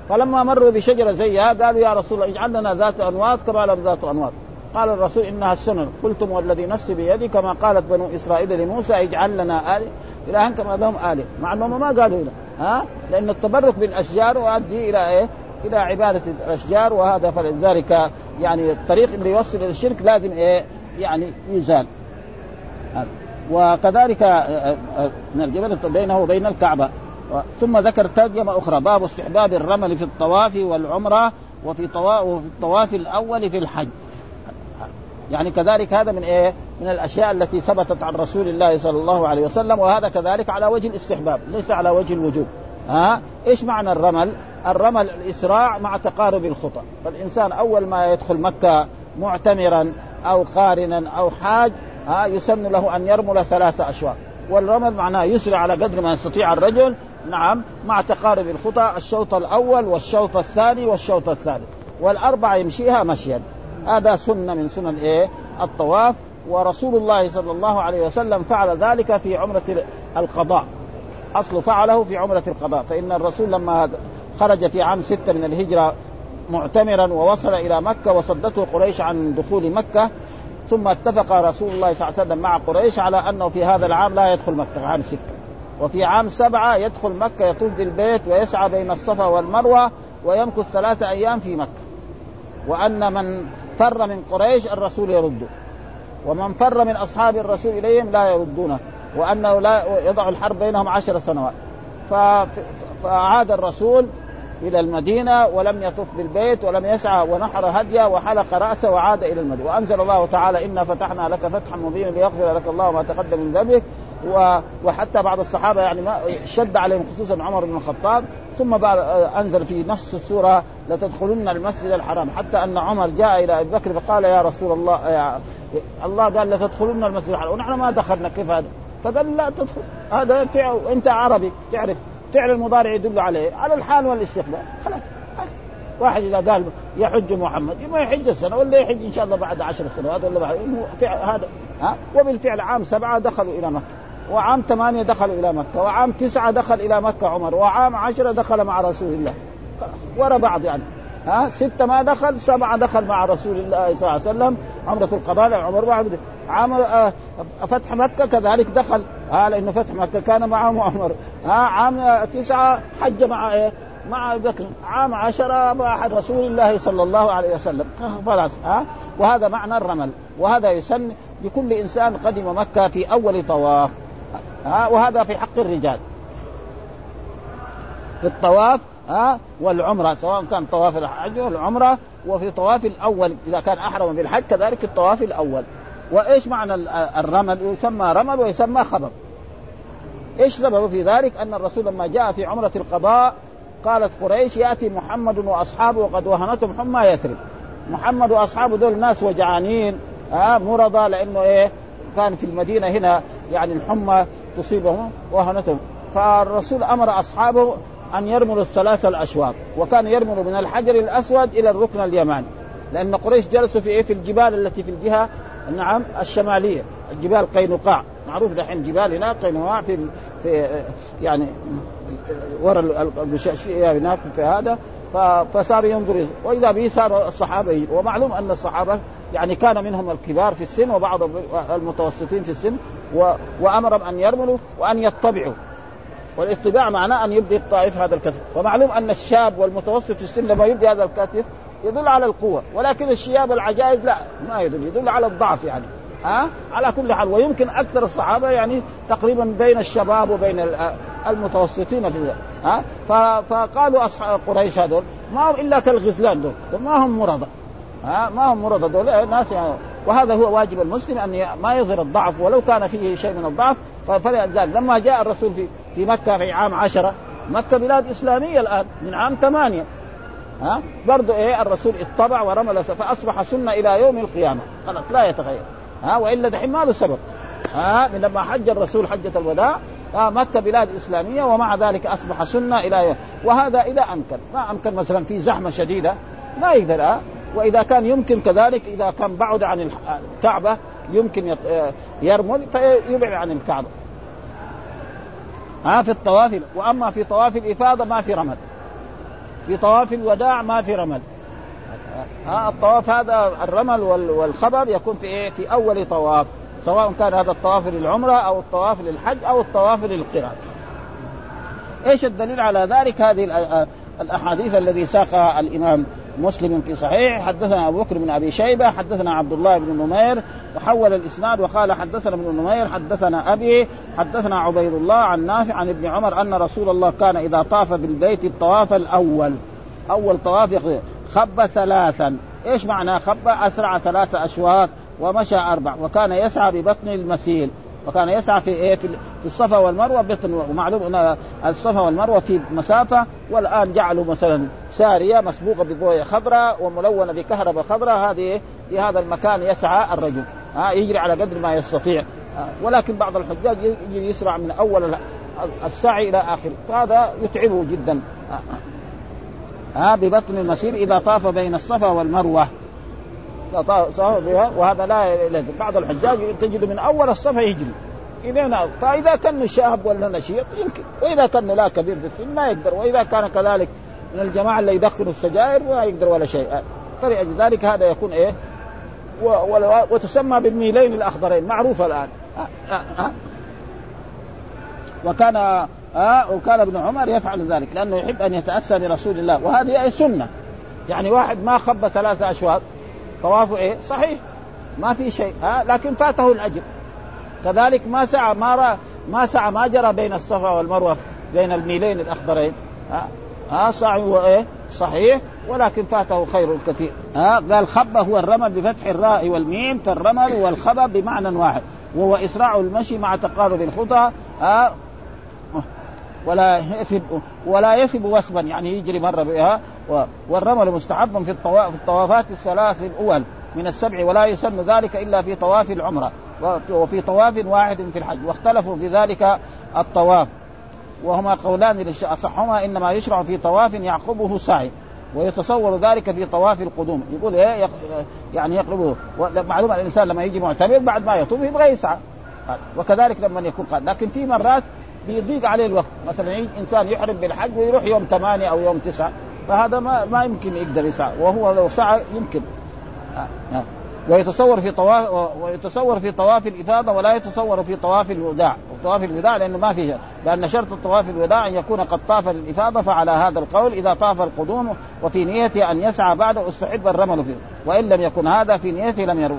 فلما مروا بشجرة زيها قالوا يا رسول الله اجعل لنا ذات أنواط كما لهم ذات أنواط، قال الرسول إنها السنن، قلتم والذي نفسي بيدي كما قالت بنو إسرائيل لموسى اجعل لنا إلهًا كما لهم آله، مع أنهم ما قالوا له لأن التبرك بالأشجار وأدي إلى إلى عبادة الأشجار، وهذا فلذلك يعني الطريق اللي يوصل إلى الشرك لازم يعني يزال. وكذلك من الجبل بينه وبين الكعبة. ثم ذكر ترجمة أخرى باب استحباب الرمل في الطواف والعمرة وفي الطواف الأول في الحج. يعني كذلك هذا من من الأشياء التي ثبتت عن رسول الله صلى الله عليه وسلم، وهذا كذلك على وجه الاستحباب ليس على وجه الوجوب. إيش معنى الرمل؟ الرمل الإسراع مع تقارب الخطى، فالإنسان أول ما يدخل مكة معتمرا أو قارنا أو حاج يسن له أن يرمل 3 أشواط، والرمل معناه يسرع على قدر ما يستطيع الرجل نعم مع تقارب الخطى، الشوط الأول والشوط الثاني والشوط الثالث، والأربعة يمشيها مشيا. هذا سنة من سنن الطواف، ورسول الله صلى الله عليه وسلم فعل ذلك في عمرة القضاء، أصل فعله في عمرة القضاء، فإن الرسول لما خرج في عام 6 من الهجرة معتمرا ووصل إلى مكة وصدته قريش عن دخول مكة، ثم اتفق رسول الله صلى الله عليه وسلم مع قريش على أنه في هذا العام لا يدخل مكة عام 6، وفي عام 7 يدخل مكة يطوف بالبيت ويسعى بين الصفا والمروة ويمكث 3 أيام في مكة، وأن من فر من قريش الرسول يرده، ومن فر من أصحاب الرسول إليهم لا يردونه، وأنه لا يضع الحرب بينهم 10 سنوات. فعاد الرسول إلى المدينة ولم يطف بالبيت ولم يسعى ونحر هديه وحلق رأسه وعاد إلى المدينة. وأنزل الله تعالى إنا فتحنا لك فتحا مبينا ليغفر لك الله ما تقدم من ذنبك. وحتى بعض الصحابة يعني ما شد عليهم خصوصا عمر بن الخطاب. ثم أنزل في نفس السورة لتدخلن المسجد الحرام حتى أن عمر جاء إلى أبي بكر فقال يا رسول الله الله قال لتدخلن المسجد الحرام ونحن ما دخلنا كيف هذا؟ فقال لا تدخل هذا أنت عربي تعرف فعل المضارع يدل عليه على الحال والاستقبال خلاص. واحد إذا قال يحج محمد ما يحج السنة ولا يحج إن شاء الله بعد 10 سنوات ولا بعد هذا ها. وبالفعل عام 7 دخلوا إلى مكة وعام 8 دخلوا إلى مكة وعام 9 دخل إلى مكة عمر وعام 10 دخل مع رسول الله خلاص ورا بعض يعني ها 6 ما دخل 7 دخل مع رسول الله صلى الله عليه وسلم عمرة القضاء عمر وعبده عام فتح مكة كذلك دخل لأنه فتح مكة كان معه عمر عام 9 حج مع مع بكر عام 10 مع رسول الله صلى الله عليه وسلم خلاص وهذا معنى الرمل وهذا يسن لكل إنسان قدم مكة في أول طواف وهذا في حق الرجال في الطواف والعمرة سواء كان طواف الحج والعمرة وفي طواف الأول إذا كان أحرم بالحج كذلك الطواف الأول. وإيش معنى الرمل؟ يسمى رمل ويسمى خبر. إيش سبب في ذلك؟ أن الرسول لما جاء في عمرة القضاء قالت قريش يأتي محمد وأصحابه وقد وهنتهم حمى يثرب. محمد وأصحابه دول ناس وجعانين مرضى لأنه كان في المدينة هنا يعني الحمى تصيبهم وهنتهم. فالرسول أمر أصحابه أن يرملوا 3 أشواط وكان يرمل من الحجر الأسود إلى الركن اليماني لأن قريش جلسوا في الجبال التي في الجهة نعم الشمالية الجبال قينقاع معروف الحين جبال هنا قينقاع في يعني وراء البشاشية هناك في هذا فصار ينظر وإذا به صار الصحابة. ومعلوم أن الصحابة يعني كان منهم الكبار في السن وبعض المتوسطين في السن وأمرهم أن يرملوا وأن يتبعوا والاطباع معناه أن يبدي الطائف هذا الكتف. ومعلوم أن الشاب والمتوسط في السن لما يبدي هذا الكتف يدل على القوة ولكن الشياب العجائز لا ما يدل على الضعف يعني على كل حال. ويمكن أكثر الصحابة يعني تقريبا بين الشباب وبين المتوسطين في ذلك فقالوا أصحاب قريش هذول ما هم إلا كالغزلان دول ما هم مرضى ما هم مرضى دول ناس يعني. وهذا هو واجب المسلم أن ما يظهر الضعف ولو كان فيه شيء من الضعف. فلذلك لما جاء الرسول في مكة في عام 10 مكة بلاد إسلامية الآن من عام 8 برضو الرسول اتبع ورمل فأصبح سنة إلى يوم القيامة خلاص لا يتغير وإلا دحين ما له سبب من لما حج الرسول حجة الوداع مكة بلاد إسلامية ومع ذلك أصبح سنة إلى يوم. وهذا إذا أمكن ما أمكن مثلا في زحمة شديدة ما يقدر وإذا كان يمكن كذلك إذا كان بعد عن الكعبة يمكن يرمل فيبعد عن الكعبة في الطواف. وأما في طواف الإفاضة ما في رمل في طواف الوداع ما في رمل الطواف هذا الرمل والخبر يكون في أول طواف سواء كان هذا الطواف للعمرة أو الطواف للحج أو الطواف للقراءة. إيش الدليل على ذلك؟ هذه الأحاديث الذي ساقها الإمام مسلم في صحيح. حدثنا أبو بكر بن أبي شيبة حدثنا عبد الله بن نمير وحول الإسناد وقال حدثنا ابن نمير حدثنا أبي حدثنا عبيد الله عن نافع عن ابن عمر أن رسول الله كان إذا طاف بالبيت الطواف الأول أول طواف يقضي خب 3. إيش معنى خب؟ أسرع 3 أشواط ومشى 4 وكان يسعى ببطن المسيل وكان يسعى في الصفا والمروة بطن. ومعلوم أن الصفا والمروة في مسافة والآن جعلوا مثلا سارية مسبوقة بضوء خضراء وملونة بكهرباء خضراء هذه في هذا المكان يسعى الرجل يجري على قدر ما يستطيع ولكن بعض الحجاج يجري يسرع من أول السعي إلى آخر فهذا يتعبه جدا ببطن المسير إذا طاف بين الصفا والمروة وهذا لا لازم. بعض الحجاج تجد من أول الصفا يجري إلينا. فإذا كان شاب ولا نشيط يمكن وإذا كان لا كبير في السن ما يقدر وإذا كان كذلك من الجماعة اللي يدخلوا السجائر ما يقدر ولا شيء فلذلك هذا يكون وتسمى بالميلين الأخضرين معروفة الآن وكان ابن عمر يفعل ذلك لأنه يحب أن يتأسى برسول الله وهذه سنة يعني واحد ما خب 3 أشواط طوافه صحيح ما في شيء لكن فاته الأجر. كذلك ما سعى ما جرى بين الصفا والمروة بين الميلين الأخضرين صاع وإيه صحيح، ولكن فاته خير الكثير. قال خبة هو الرمل بفتح الراء والميم، فالرمل والخبة بمعنى واحد، وهو إسراع المشي مع تقارب الخطى، ولا يثب وثبا، يعني يجري مرة بها. والرمل مستحب في الطوافات الثلاث الأول من السبع، ولا يسن ذلك إلا في طواف العمرة وفي طواف واحد في الحج. واختلفوا في ذلك الطواف، وهما قولان لأصحهما، إنما يشرع في طواف يعقبه سعي، ويتصور ذلك في طواف القدوم. يقول إيه يعني يقلبه، معلوم الإنسان لما يجي معتمر بعد ما يطوف يبغى يسعى، وكذلك لما يكون قادر. لكن في مرات بيضيق عليه الوقت، مثلا إنسان يحرم بالحج ويروح يوم 8 أو يوم 9، فهذا ما يمكن يقدر يسعى، وهو لو سعى يمكن. ويتصور في طواف الإفاضة، ولا يتصور في طواف الوداع. طواف الوداع لأنه ما فيه، لأن شرط طواف الوداع أن يكون قد طاف الإفاضة، فعلى هذا القول إذا طاف القدوم وفي نيته أن يسعى بعد استحب الرمل فيه، وإن لم يكن هذا في نيته لم يرمل،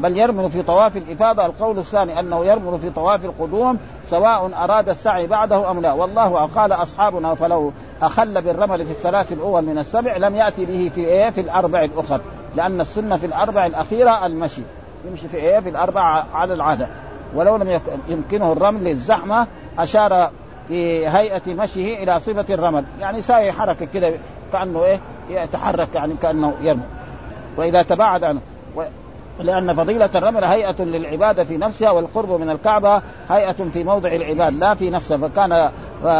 بل يرمل في طواف الإفاضة. القول الثاني أنه يرمل في طواف القدوم سواء أراد السعي بعده أم لا، والله قال أصحابنا فلو أخل بالرمل في الثلاث الأول من السبع لم يأتي به في الأربع الأخر، لأن السنة في الأربع الأخيرة المشي، يمشي في الأربع على العادة. ولو لم يمكنه الرمل للزحمة أشار في هيئة مشيه إلى صفة الرمل، يعني ساي حركة كده كأنه يتحرك، يعني كأنه يرمل. وإذا تباعد عنه، لأن فضيلة الرمل هيئة للعبادة في نفسها، والقرب من الكعبة هيئة في موضع العبادة لا في نفسها،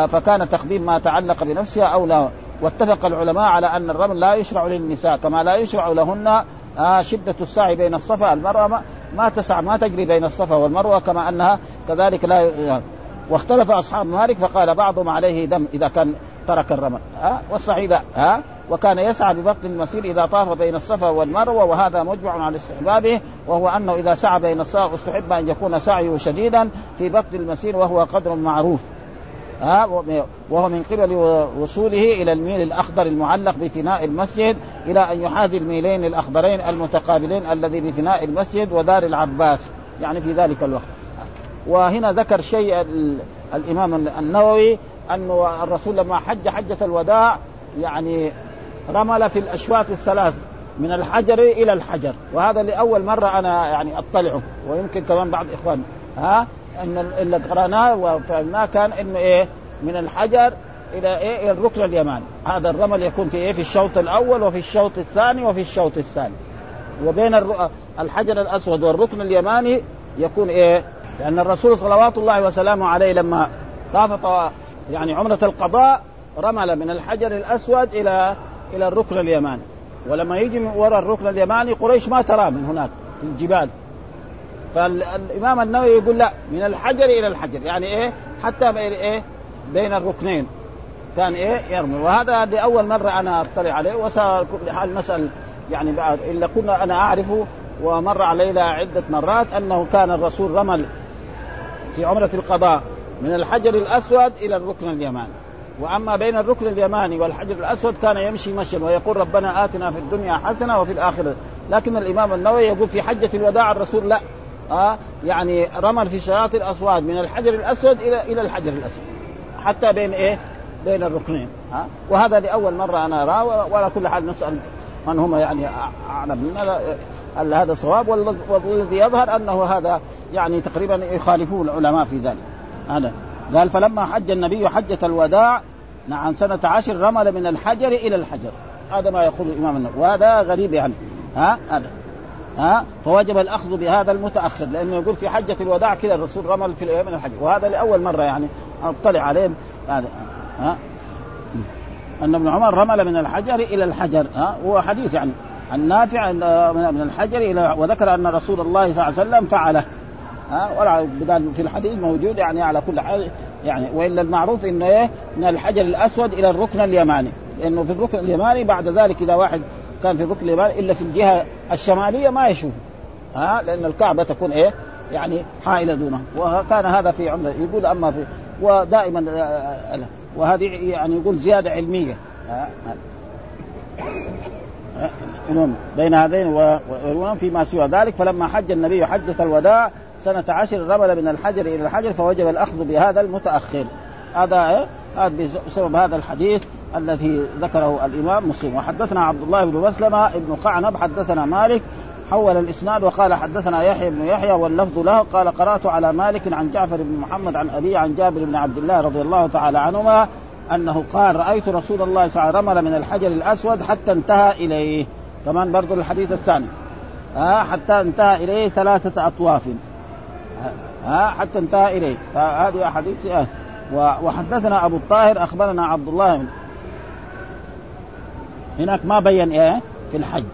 فكان تقديم ما تعلق بنفسها أولى. واتفق العلماء على أن الرمل لا يشرع للنساء، كما لا يشرع لهن شدة السعي بين الصفا، المرأة ما تجري بين الصفا والمروة، كما أنها كذلك لا. واختلف أصحاب مالك، فقال بعضهم عليه دم إذا كان ترك الرمل، والصحيح لا، وكان يسعى ببطن المسير إذا طاف بين الصفا والمروة، وهذا مجمع على استحبابه، وهو أنه إذا سعى بين الصفا استحب أن يكون سعيه شديدا في بطن المسير، وهو قدر معروف، وهو من قبل وصوله إلى الميل الأخضر المعلق بثناء المسجد، إلى أن يحاذي الميلين الأخضرين المتقابلين الذي بثناء المسجد ودار العباس، يعني في ذلك الوقت. وهنا ذكر شيء الإمام النووي، أن الرسول لما حج حجة الوداع يعني رمل في الأشواط الثلاث من الحجر إلى الحجر، وهذا لأول مرة أنا يعني أطلعه، ويمكن كمان بعض إخواني أن اللي قرأناه وفعلناه كان إنه من الحجر إلى الركن اليماني. هذا الرمل يكون في في الشوط الأول وفي الشوط الثاني وفي الشوط الثالث، وبين الحجر الأسود والركن اليماني يكون لأن الرسول صلوات الله وسلامه عليه لما طاف يعني عمرة القضاء رمل من الحجر الأسود إلى الركن اليماني، ولما يجي من وراء الركن اليماني قريش ما ترى من هناك في الجبال، فالإمام النووي يقول لا، من الحجر إلى الحجر، يعني حتى بين الركنين كان يرمي. وهذا لأول مرة أنا أطلع عليه، وصار حال مسأل يعني بعد إلا كنا أنا أعرفه، ومر علينا عدة مرات أنه كان الرسول رمل في عمرة القضاء من الحجر الأسود إلى الركن اليماني، وأما بين الركن اليماني والحجر الأسود كان يمشي مشيا ويقول ربنا آتنا في الدنيا حسنة وفي الآخرة. لكن الإمام النووي يقول في حجة الوداع الرسول لا، يعني رمل في شراط الأصوات من الحجر الأسود إلى الحجر الأسود، حتى بين بين الركنين. وهذا لأول مرة أنا أراه، ولا كل حال نسأل من هم يعني أعلم أن هذا صواب، والذي يظهر أنه هذا يعني تقريبا يخالفه العلماء في ذلك. قال فلما حج النبي حجة الوداع عن 12 رمل من الحجر إلى الحجر، هذا ما يقول الإمام النووي، وهذا غريب يعني فوجب الأخذ بهذا المتأخر، لأنه يقول في حجة الوداع كده الرسول رمل في الأيام من الحج، وهذا لأول مرة يعني أطلع عليه أن ابن عمر رمل من الحجر إلى الحجر. هو حديث يعني عن نافع من الحجر إلى، وذكر أن رسول الله صلى الله عليه وسلم فعله، ولا بدل في الحديث موجود يعني على كل حال يعني. وإلا المعروف إنه من الحجر الأسود إلى الركن اليماني، لأنه في الركن اليماني بعد ذلك إذا واحد كان في الركن اليماني إلا في الجهة الشمالية ما يشوفه، لأن الكعبة تكون يعني حائلة دونه، وكان هذا في عمره. يقول أما في ودائما وهذه يعني يقول زيادة علمية بين هذين ويرون فيما سوى ذلك. فلما حج النبي حجة الوداع 12 رمل من الحجر إلى الحجر فوجب الأخذ بهذا المتأخر. هذا بسبب هذا الحديث الذي ذكره الإمام مسلم. وحدثنا عبد الله بن مسلمة ابن قعنب حدثنا مالك حول الإسناد وقال حدثنا يحيى بن يحيى واللفظ له قال قرأت على مالك عن جعفر بن محمد عن أبي عن جابر بن عبد الله رضي الله تعالى عنهما أنه قال رأيت رسول الله صلى الله عليه وسلم رمل من الحجر الأسود حتى انتهى إليه. كمان برضو الحديث الثاني حتى انتهى إليه 3 أطواف حتى انتهى إليه. هذه أحاديث. وحدثنا أبو الطاهر أخبرنا عبد الله. هناك ما بين في الحج.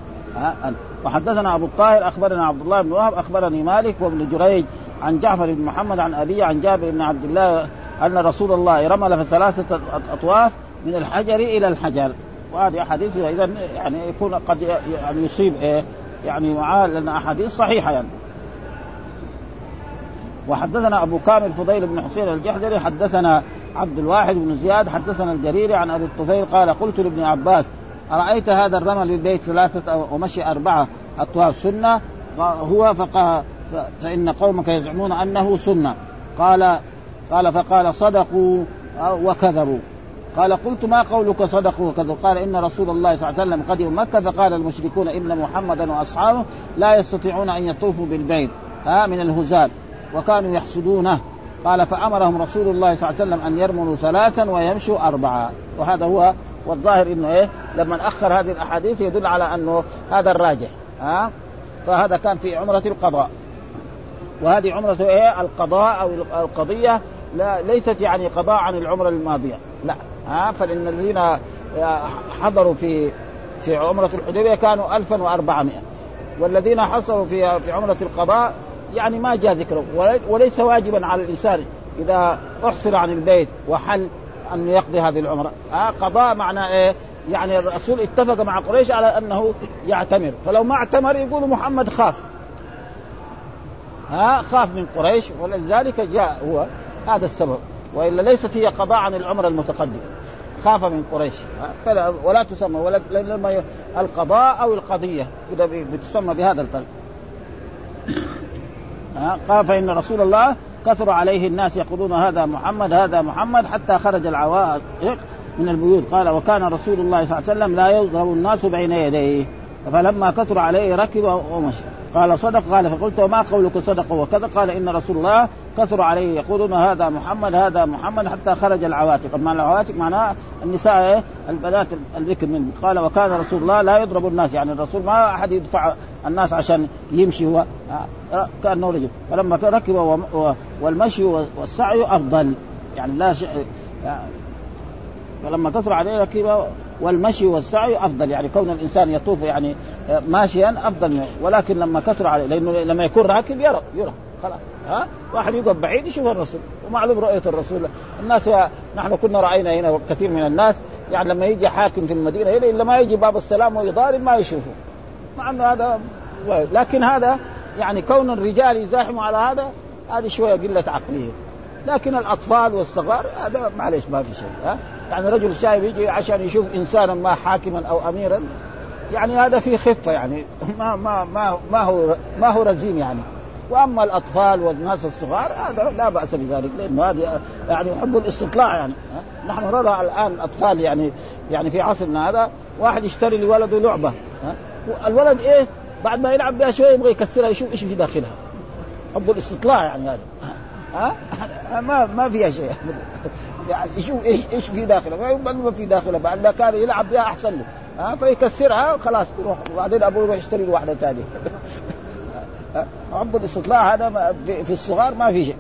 وحدثنا أبو الطاهر أخبرنا عبد الله بن وهب أخبرني مالك وابن جريج عن جعفر بن محمد عن أبي عن جابر بن عبد الله أن رسول الله رمل في 3 أطواف من الحجر إلى الحجر. وهذه أحاديث إذا يعني يكون قد يعني يصيب يعني معاه لأن أحاديث صحيحة يعني. وحدثنا أبو كامل فضيل بن حسين الجحدري حدثنا عبد الواحد بن زياد حدثنا الجريري عن أبي الطفيل قال قلت لابن عباس أرأيت هذا الرمل للبيت 3 ومشي 4 أطواف سنة هو فإن قومك يزعمون أنه سنة قال فقال صدقوا وكذبوا. قال قلت ما قولك صدقوا وكذبوا؟ قال إن رسول الله صلى الله عليه وسلم قدم مكة فقال المشركون إن محمدا وأصحابه لا يستطيعون أن يطوفوا بالبيت من الهزال وكانوا يحسدونه. قال فأمرهم رسول الله صلى الله عليه وسلم أن يرملوا 3 ويمشوا 4. وهذا هو. والظاهر إنه لما أخر هذه الأحاديث يدل على أنه هذا الراجح. فهذا كان في عمرة القضاء. وهذه عمرة القضاء أو القضية ليست يعني قضاء عن العمرة الماضية لا. فلأن الذين حضروا في عمرة الحديبية كانوا 1400 والذين حصلوا في عمرة القضاء يعني ما جاء ذكره وليس واجبا على الإنسان إذا أحصر عن البيت وحل أن يقضي هذه العمرة. قضاء معنى يعني الرسول اتفق مع قريش على أنه يعتمر فلو ما اعتمر يقول محمد خاف خاف من قريش ولذلك جاء هو هذا السبب. وإلا ليست هي قضاء عن العمرة المتقدمة خاف من قريش ولا تسمى ولا القضاء أو القضية بتسمى بهذا الطريق. قال فإن رسول الله كثر عليه الناس يقولون هذا محمد هذا محمد حتى خرج العوائق من البيوت. قال وكان رسول الله صلى الله عليه وسلم لا يضرب الناس بين يديه فلما كثر عليه ركب ومشى. قال صدق. قال فقلت وما قولك صدق وكذا؟ قال إن رسول الله كثر عليه يقولون هذا محمد هذا محمد حتى خرج العواتق. معنى العواتق معناها النساء البنات الذكر منه. قال وكان رسول الله لا يضرب الناس يعني الرسول ما أحد يدفع الناس عشان يمشي هو كأنه رجل. فلما ركب والمشي والسعي أفضل يعني لا فلما كثر عليه ركب والمشي والسعي أفضل يعني كون الإنسان يطوف يعني ماشيا أفضل. ولكن لما كثر عليه لأنه لما يكون راكب يرى خلاص واحد يقف بعيد يشوف الرسول ومعلوم رؤية الرسول. الناس نحن كنا رأينا هنا كثير من الناس يعني لما يجي حاكم في المدينة هنا إلا ما يجي باب السلام ويضارب ما يشوفه مع أنه هذا. لكن هذا يعني كون الرجال يزاحموا على هذا شوية قلة عقلية. لكن الأطفال والصغار هذا معلش ما في شيء يعني رجل شايب يجي عشان يشوف إنسانا ما حاكما أو أميرا يعني هذا فيه خفة يعني ما هو رزيم يعني. وأما الأطفال والناس الصغار هذا لا بأس بذلك لأنه هذا يعني يحب الاستطلاع يعني. نحن نرى الآن الأطفال يعني في عصرنا هذا واحد يشتري لولده لعبة الولد بعد ما يلعب بها شوية يبغى يكسرها يشوف إيش في داخلها حب الاستطلاع يعني هذا ما فيها شيء يعني يشوف إيش في داخلها ما في داخلها بعد ما كان يلعب بها أحسن له فيكسرها وخلاص يروح وبعدين أبوه يروح يشتري واحدة ثانية. عب الاستطلاع هذا في الصغار ما في شيء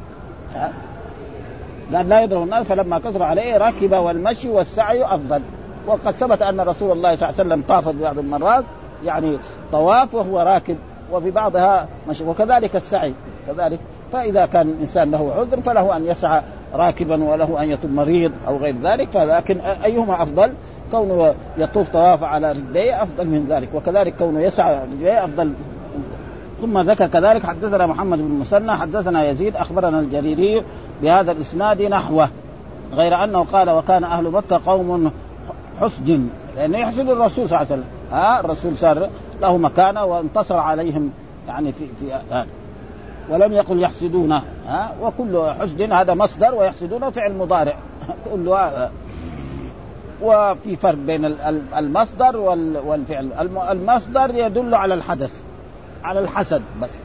لأن لا يضرب الناس. فلما كثر عليه ركب والمشي والسعي أفضل. وقد ثبت أن رسول الله صلى الله عليه وسلم طاف بعض المرات يعني طواف وهو راكب وفي بعضها مشي وكذلك السعي كذلك. فإذا كان الإنسان له عذر فله أن يسعى راكبا وله أن يطوف مريض أو غير ذلك. فلكن أيهما أفضل كونه يطوف طواف على رجليه أفضل من ذلك وكذلك كونه يسعى رجليه أفضل. ثم ذكر كذلك حدثنا محمد بن مسنى حدثنا يزيد أخبرنا الجريري بهذا الإسناد نحوه غير أنه قال وكان أهل مكة قوم حسد لأنه يحسد الرسول صلى الله عليه وسلم الرسول صار له مكانه وانتصر عليهم يعني في ولم يقل يحسدونه وكل حسد هذا مصدر ويحسدونه فعل مضارع كل هذا. وفي فرق بين المصدر والفعل. المصدر يدل على الحدث على الحسد بس.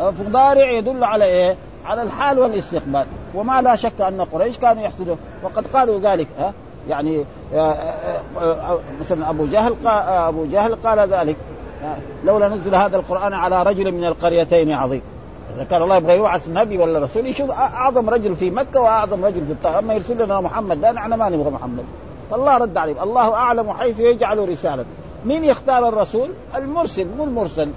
المضارع يدل على إيه؟ على الحال والاستقبال. وما لا شك أن قريش كانوا يحسدوا وقد قالوا ذلك. يعني مثلا أبو جهل قال ذلك: لولا نزل هذا القرآن على رجل من القريتين عظيم. إذا كان الله يبغى يوعظ نبي ولا رسول يشوف أعظم رجل في مكة وأعظم رجل في الطائف، أما يرسل لنا محمد ده نحن ما نبغى محمد. فالله رد عليه: الله أعلم حيث يجعل رسالة. مين يختار الرسول؟ المرسل، مو المرسل.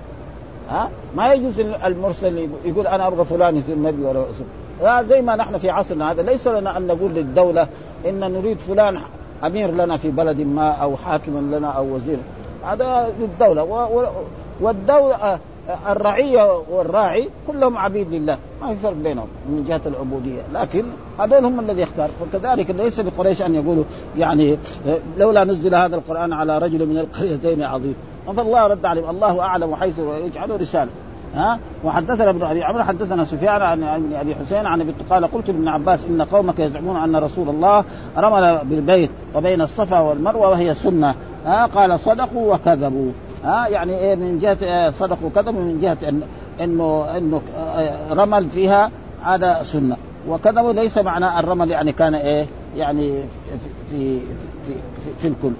ما يجوز المرسل يقول أنا أبغى فلان يصير نبي ولا رسول. لا، زي ما نحن في عصرنا هذا ليس لنا أن نقول للدولة إن نريد فلان أمير لنا في بلد ما أو حاكم لنا أو وزير. هذا للدولة، والدولة الرعية والراعي كلهم عبيد لله، ما في فرق بينهم من جهة العبودية، لكن هذول هم الذي يختار. فكذلك ليس بقريش أن يقولوا يعني لولا نزل هذا القرآن على رجل من القريتين عظيم. فالله رد عليهم: الله أعلم حيث يجعله رسالة. وحدثنا ابن ابي عمرو حدثنا سفيان عن ابي حسين عن ابي قال: قلت لابن عباس: ان قومك يزعمون ان رسول الله رمل بالبيت وبين الصفا والمروه وهي سنه. قال: صدقوا وكذبوا. يعني ايه؟ من جهه صدقوا وكذبوا، من جهه انه رمل فيها هذا سنه، وكذبوا ليس معنى الرمل يعني كان ايه يعني في في في, في الكل،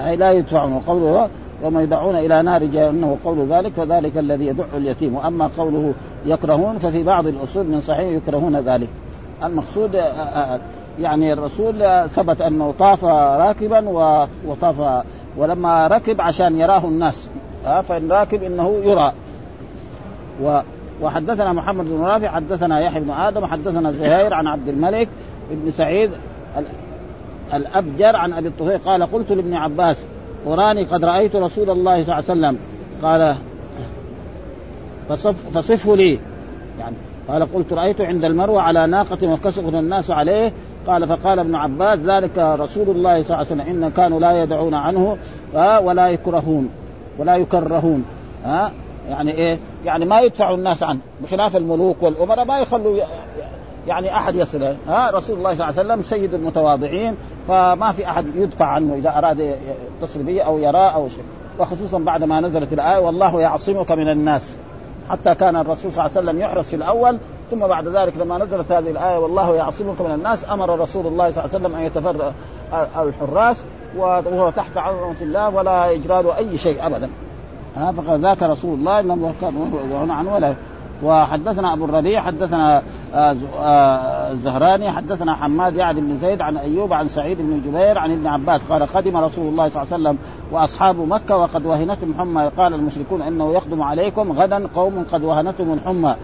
اي لا يدفعون. قوله وما يدعون إلى نار جهنم قول ذلك، فذلك الذي يدع اليتيم. وأما قوله يكرهون ففي بعض الأصول من صحيح يكرهون ذلك. المقصود يعني الرسول ثبت أنه طاف راكبا وطاف، ولما ركب عشان يراه الناس، فإن راكب إنه يرى. وحدثنا محمد بن رافع حدثنا يحيى بن آدم حدثنا زهير عن عبد الملك بن سعيد الأبجر عن أبي الطاهر قال: قلت لابن عباس: وراني قد رأيت رسول الله صلى الله عليه وسلم. قال: فصفه لي. يعني قال: قلت رأيته عند المروة على ناقة وكسر الناس عليه. قال: فقال ابن عباس: ذلك رسول الله صلى الله عليه وسلم، إن كانوا لا يدعون عنه ولا يكرهون. يعني إيه؟ يعني ما يدفعوا الناس عنه، بخلاف الملوك والأمراء ما يخلوا يعني أحد يصل. رسول الله صلى الله عليه وسلم سيد المتواضعين، فما في أحد يدفع عنه إذا أراد يتصل به أو يراه أو شيء. وخصوصا بعد ما نزلت الآية: والله يعصمك من الناس. حتى كان الرسول صلى الله عليه وسلم يحرص في الأول، ثم بعد ذلك لما نزلت هذه الآية والله يعصمك من الناس أمر رسول الله صلى الله عليه وسلم أن يتفرق الحراس وهو تحت عظمة الله ولا يجرى له أي شيء أبدا. فقد ذاك رسول الله لم يدعون عنه ولا. وحدثنا أبو الربيع حدثنا الزهراني حدثنا حماد يعني بن زيد عن أيوب عن سعيد بن جبير عن ابن عباس قال: خدم رسول الله صلى الله عليه وسلم وأصحاب مكة وقد وهنتهم الحمى. قال المشركون: إنه يقدم عليكم غدا قوم قد وهنتهم الحمى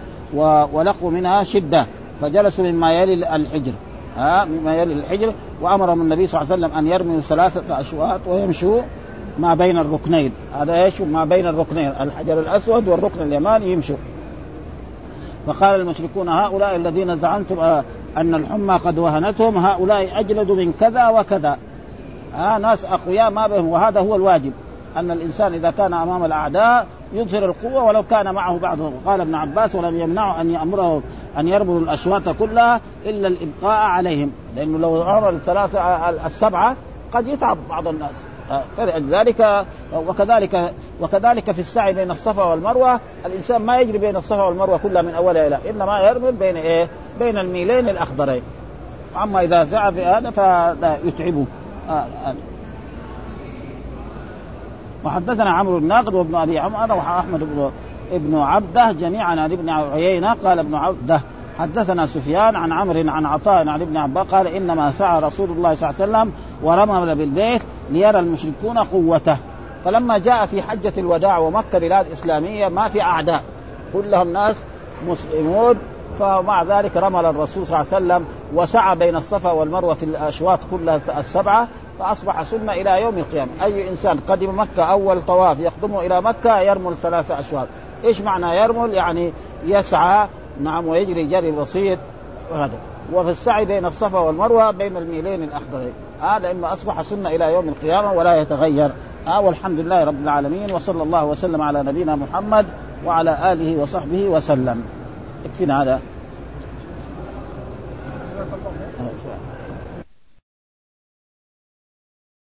ولقوا منها شدة، فجلسوا مما يلي الحجر وأمرهم النبي صلى الله عليه وسلم أن يرموا 3 أشواط ويمشوا ما بين الركنين. هذا إيش ما بين الركنين؟ الحجر الأسود والركن اليماني يمشوا. فقال المشركون: هؤلاء الذين زعمتم أن الحمى قد وهنتهم هؤلاء أجلد من كذا وكذا، ناس أقوياء ما بهم. وهذا هو الواجب، أن الإنسان إذا كان أمام الأعداء يظهر القوة ولو كان معه بعضهم. قال ابن عباس: ولم يمنعوا أن يأمرهم أن يرموا الأشواط كلها إلا الإبقاء عليهم، لأنه لو أمر 3 أو 7 قد يتعب بعض الناس. فلذلك وكذلك في السعي بين الصفا والمروة الإنسان ما يجري بين الصفا والمروة كلها من أولها إلى، إنما يرمل بين إيه؟ بين الميلين الأخضرين. أما إذا سعى في هذا فلا يتعبه. وحدثنا عمرو الناقد وابن أبي عمر وأحمد ابن عبده جميعا عن ابن عيينة قال ابن عبده حدثنا سفيان عن عمرو عن عطاء عن ابن عباس قال: إنما سعى رسول الله صلى الله عليه وسلم ورمل بالبيت ليرى المشركون قوته. فلما جاء في حجة الوداع ومكة بلاد إسلامية ما في أعداء، كلهم ناس مسلمون، فمع ذلك رمل الرسول صلى الله عليه وسلم وسعى بين الصفا والمروة في الأشواط كلها 7، فأصبح سنة إلى يوم القيامة. أي إنسان قدم مكة أول طواف يقدمه إلى مكة يرمل 3 أشواط. إيش معنى يرمل؟ يعني يسعى، نعم، ويجري جري الوسيط هذا. وفي السعي بين الصفا والمروة بين الميلين الأخضرين، لأنه أصبح سنة إلى يوم القيامة ولا يتغير. والحمد لله رب العالمين، وصلى الله وسلم على نبينا محمد وعلى آله وصحبه وسلم. اكفينا هذا.